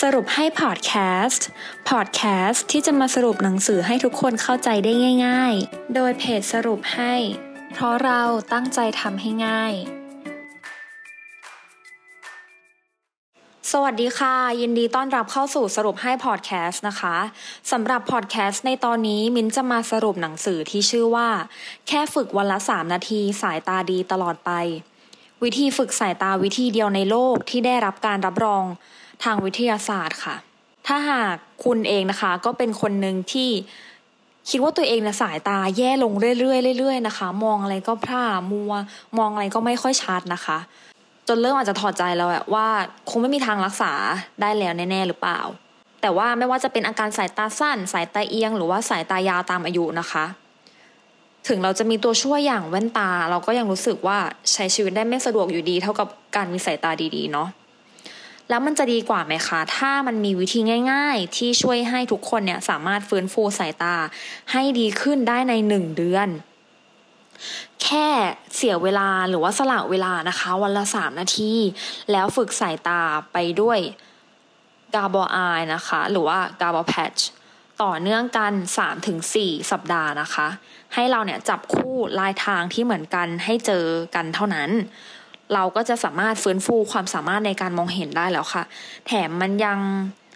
สรุปให้พอดแคสต์ที่จะมาสรุปหนังสือให้ทุกคนเข้าใจได้ง่ายๆโดยเพจสรุปให้เพราะเราตั้งใจทำให้ง่ายสวัสดีค่ะยินดีต้อนรับเข้าสู่สรุปให้พอดแคสต์นะคะสำหรับพอดแคสต์ในตอนนี้มิ้นจะมาสรุปหนังสือที่ชื่อว่าแค่ฝึกวันละ3นาทีสายตาดีตลอดไปวิธีฝึกสายตาวิธีเดียวในโลกที่ได้รับการรับรองทางวิทยาศาสตร์ค่ะถ้าหากคุณเองนะคะก็เป็นคนหนึ่งที่คิดว่าตัวเองเนี่ยสายตาแย่ลงเรื่อยๆเรื่อยๆนะคะมองอะไรก็พร่ามัวมองอะไรก็ไม่ค่อยชัดนะคะจนเริ่มอาจจะถอดใจแล้วว่าคงไม่มีทางรักษาได้แล้วแน่ๆหรือเปล่าแต่ว่าไม่ว่าจะเป็นอาการสายตาสั้นสายตาเอียงหรือว่าสายตายาวตามอายุนะคะถึงเราจะมีตัวช่วยอย่างแว่นตาเราก็ยังรู้สึกว่าใช้ชีวิตได้ไม่สะดวกอยู่ดีเท่ากับการมีสายตาดีๆเนาะแล้วมันจะดีกว่าไหมคะถ้ามันมีวิธีง่ายๆที่ช่วยให้ทุกคนเนี่ยสามารถฟื้นฟูสายตาให้ดีขึ้นได้ใน1เดือนแค่เสียเวลาหรือว่าสละเวลานะคะวันละ3นาทีแล้วฝึกสายตาไปด้วย Garbage Eye นะคะหรือว่า Garbage Patch ต่อเนื่องกัน 3-4 สัปดาห์นะคะให้เราเนี่ยจับคู่ลายทางที่เหมือนกันให้เจอกันเท่านั้นเราก็จะสามารถฟื้นฟูความสามารถในการมองเห็นได้แล้วค่ะแถมมันยัง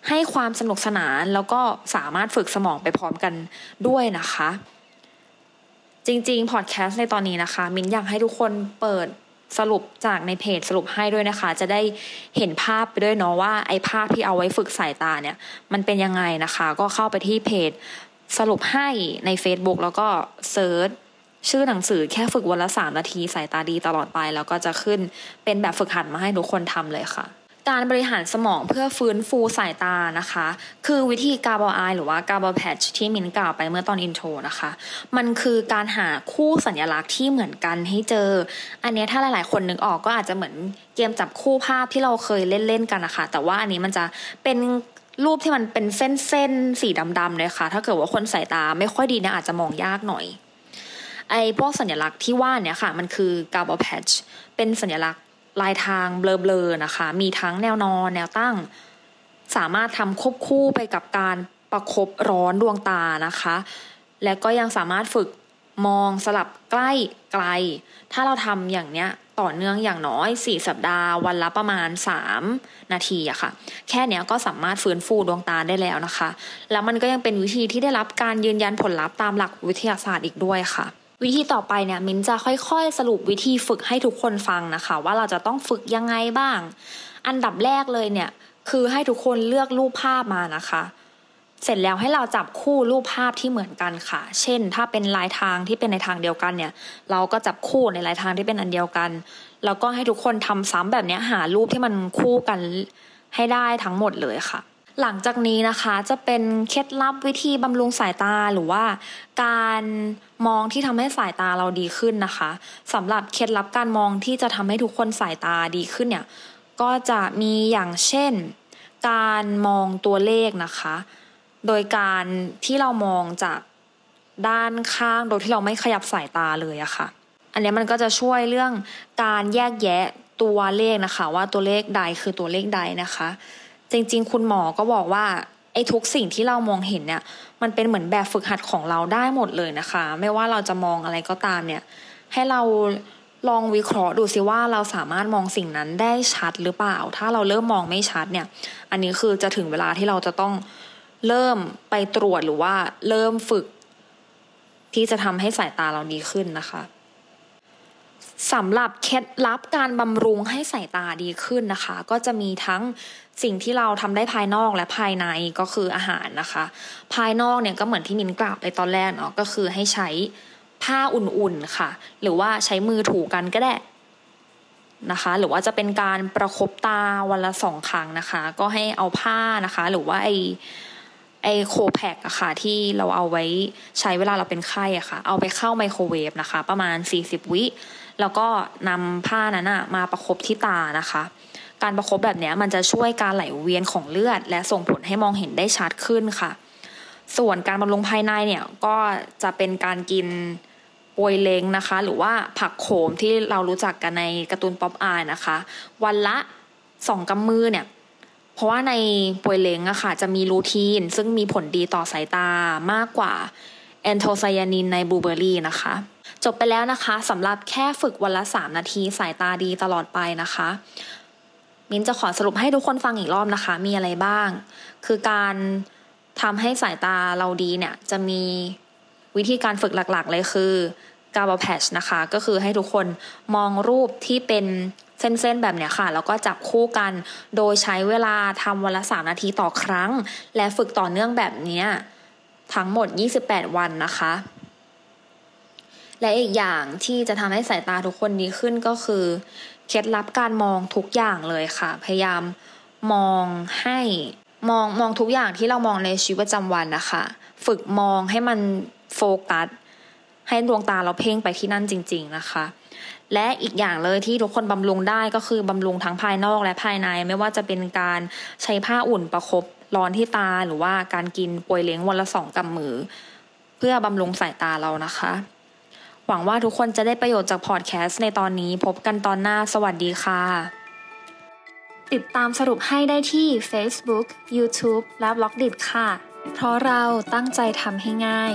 ให้ความสนุกสนานแล้วก็สามารถฝึกสมองไปพร้อมกันด้วยนะคะจริงๆพอดแคสต์ในตอนนี้นะคะมิ้นอยากให้ทุกคนเปิดสรุปจากในเพจสรุปให้ด้วยนะคะจะได้เห็นภาพไปด้วยเนาะว่าไอ้ภาพที่เอาไว้ฝึกสายตาเนี่ยมันเป็นยังไงนะคะก็เข้าไปที่เพจสรุปให้ใน Facebook แล้วก็เสิร์ชชื่อหนังสือแค่ฝึกวันละ3นาทีสายตาดีตลอดไปแล้วก็จะขึ้นเป็นแบบฝึกหัดมาให้ทุกคนทำเลยค่ะการบริหารสมองเพื่อฟื้นฟูสายตานะคะคือวิธี Garbage Eye หรือว่า Garbage Patch ที่มิ้นกล่าวไปเมื่อตอนอินโทรนะคะมันคือการหาคู่สัญลักษณ์ที่เหมือนกันให้เจออันนี้ถ้าหลายๆคนนึกออกก็อาจจะเหมือนเกมจับคู่ภาพที่เราเคยเล่นๆกันนะคะแต่ว่าอันนี้มันจะเป็นรูปที่มันเป็นเส้นสีดำๆเลยค่ะถ้าเกิดว่าคนสายตาไม่ค่อยดีเนี่ยอาจจะมองยากหน่อยไอ้พวกสัญลักษณ์ที่ว่าเนี่ยค่ะมันคือ Garbage Patch เป็นสัญลักษณ์ลายทางเบลอๆนะคะมีทั้งแนวนอนแนวตั้งสามารถทำควบคู่ไปกับการประคบร้อนดวงตานะคะและก็ยังสามารถฝึกมองสลับใกล้ไกลถ้าเราทำอย่างเนี้ยต่อเนื่องอย่างน้อย4สัปดาห์วันละประมาณ3นาทีอะค่ะแค่เนี้ยก็สามารถฟื้นฟูดวงตาได้แล้วนะคะแล้วมันก็ยังเป็นวิธีที่ได้รับการยืนยันผลลัพธ์ตามหลักวิทยาศาสตร์อีกด้วยค่ะวิธีต่อไปเนี่ยมิ้นจะค่อยๆสรุปวิธีฝึกให้ทุกคนฟังนะคะว่าเราจะต้องฝึกยังไงบ้างอันดับแรกเลยเนี่ยคือให้ทุกคนเลือกรูปภาพมานะคะเสร็จแล้วให้เราจับคู่รูปภาพที่เหมือนกันค่ะเช่นถ้าเป็นลายทางที่เป็นในทางเดียวกันเนี่ยเราก็จับคู่ในลายทางที่เป็นอันเดียวกันแล้วก็ให้ทุกคนทำซ้ำแบบนี้หารูปที่มันคู่กันให้ได้ทั้งหมดเลยค่ะหลังจากนี้นะคะจะเป็นเคล็ดลับวิธีบำรุงสายตาหรือว่าการมองที่ทำให้สายตาเราดีขึ้นนะคะสำหรับเคล็ดลับการมองที่จะทำให้ทุกคนสายตาดีขึ้นเนี่ยก็จะมีอย่างเช่นการมองตัวเลขนะคะโดยการที่เรามองจากด้านข้างโดยที่เราไม่ขยับสายตาเลยอะค่ะอันนี้มันก็จะช่วยเรื่องการแยกแยะตัวเลขนะคะว่าตัวเลขใดคือตัวเลขใดนะคะจริงๆคุณหมอก็บอกว่าไอ้ทุกสิ่งที่เรามองเห็นเนี่ยมันเป็นเหมือนแบบฝึกหัดของเราได้หมดเลยนะคะไม่ว่าเราจะมองอะไรก็ตามเนี่ยให้เราลองวิเคราะห์ดูสิว่าเราสามารถมองสิ่งนั้นได้ชัดหรือเปล่าถ้าเราเริ่มมองไม่ชัดเนี่ยอันนี้คือจะถึงเวลาที่เราจะต้องเริ่มไปตรวจหรือว่าเริ่มฝึกที่จะทำให้สายตาเราดีขึ้นนะคะสำหรับเคล็ดลับการบำรุงให้สายตาดีขึ้นนะคะก็จะมีทั้งสิ่งที่เราทำได้ภายนอกและภายในก็คืออาหารนะคะภายนอกเนี่ยก็เหมือนที่มิ้นกล่าวไปตอนแรกเนาะก็คือให้ใช้ผ้าอุ่นๆค่ะหรือว่าใช้มือถูกันก็ได้นะคะหรือว่าจะเป็นการประคบตาวันละ2ครั้งนะคะก็ให้เอาผ้านะคะหรือว่าไอโคแพคอะค่ะที่เราเอาไว้ใช้เวลาเราเป็นไข้อะค่ะเอาไปเข้าไมโครเวฟนะคะประมาณ40วิแล้วก็นำผ้านั้นอะมาประคบที่ตานะคะการประคบแบบนี้มันจะช่วยการไหลเวียนของเลือดและส่งผลให้มองเห็นได้ชัดขึ้นค่ะส่วนการบำรุงภายในเนี่ยก็จะเป็นการกินโปยเล้งนะคะหรือว่าผักโขมที่เรารู้จักกันในการ์ตูนป๊อปอายนะคะวันละ2 กำมือเนี่ยพ ราะว่าในป่วยเหลงอะค่ะจะมีลูทีนซึ่งมีผลดีต่อสายตามากกว่าแอนโทไซยานินในบลูเบอร์รี่นะคะจบไปแล้วนะคะสำหรับแค่ฝึกวันละ3นาทีสายตาดีตลอดไปนะคะมิ้นจะขอสรุปให้ทุกคนฟังอีกรอบนะคะมีอะไรบ้างคือการทำให้สายตาเราดีเนี่ยจะมีวิธีการฝึกหลักๆเลยคือ Garbage Patch นะคะก็คือให้ทุกคนมองรูปที่เป็นเส้นๆแบบเนี้ยค่ะแล้วก็จับคู่กันโดยใช้เวลาทำวันละ3นาทีต่อครั้งและฝึกต่อเนื่องแบบเนี้ยทั้งหมด28วันนะคะและอีกอย่างที่จะทำให้สายตาทุกคนดีขึ้นก็คือเคล็ดลับการมองทุกอย่างเลยค่ะพยายามมองให้มองทุกอย่างที่เรามองในชีวิตประจำวันนะคะฝึกมองให้มันโฟกัสให้ดวงตาเราเพ่งไปที่นั่นจริงๆนะคะและอีกอย่างเลยที่ทุกคนบำรุงได้ก็คือบำรุงทั้งภายนอกและภายในไม่ว่าจะเป็นการใช้ผ้าอุ่นประคบร้อนที่ตาหรือว่าการกินป่วยเล้งวันละ2กำมือเพื่อบำรุงสายตาเรานะคะหวังว่าทุกคนจะได้ประโยชน์จากพอดแคสต์ในตอนนี้พบกันตอนหน้าสวัสดีค่ะติดตามสรุปให้ได้ที่ Facebook, YouTube และ Blogdit ค่ะเพราะเราตั้งใจทำให้ง่าย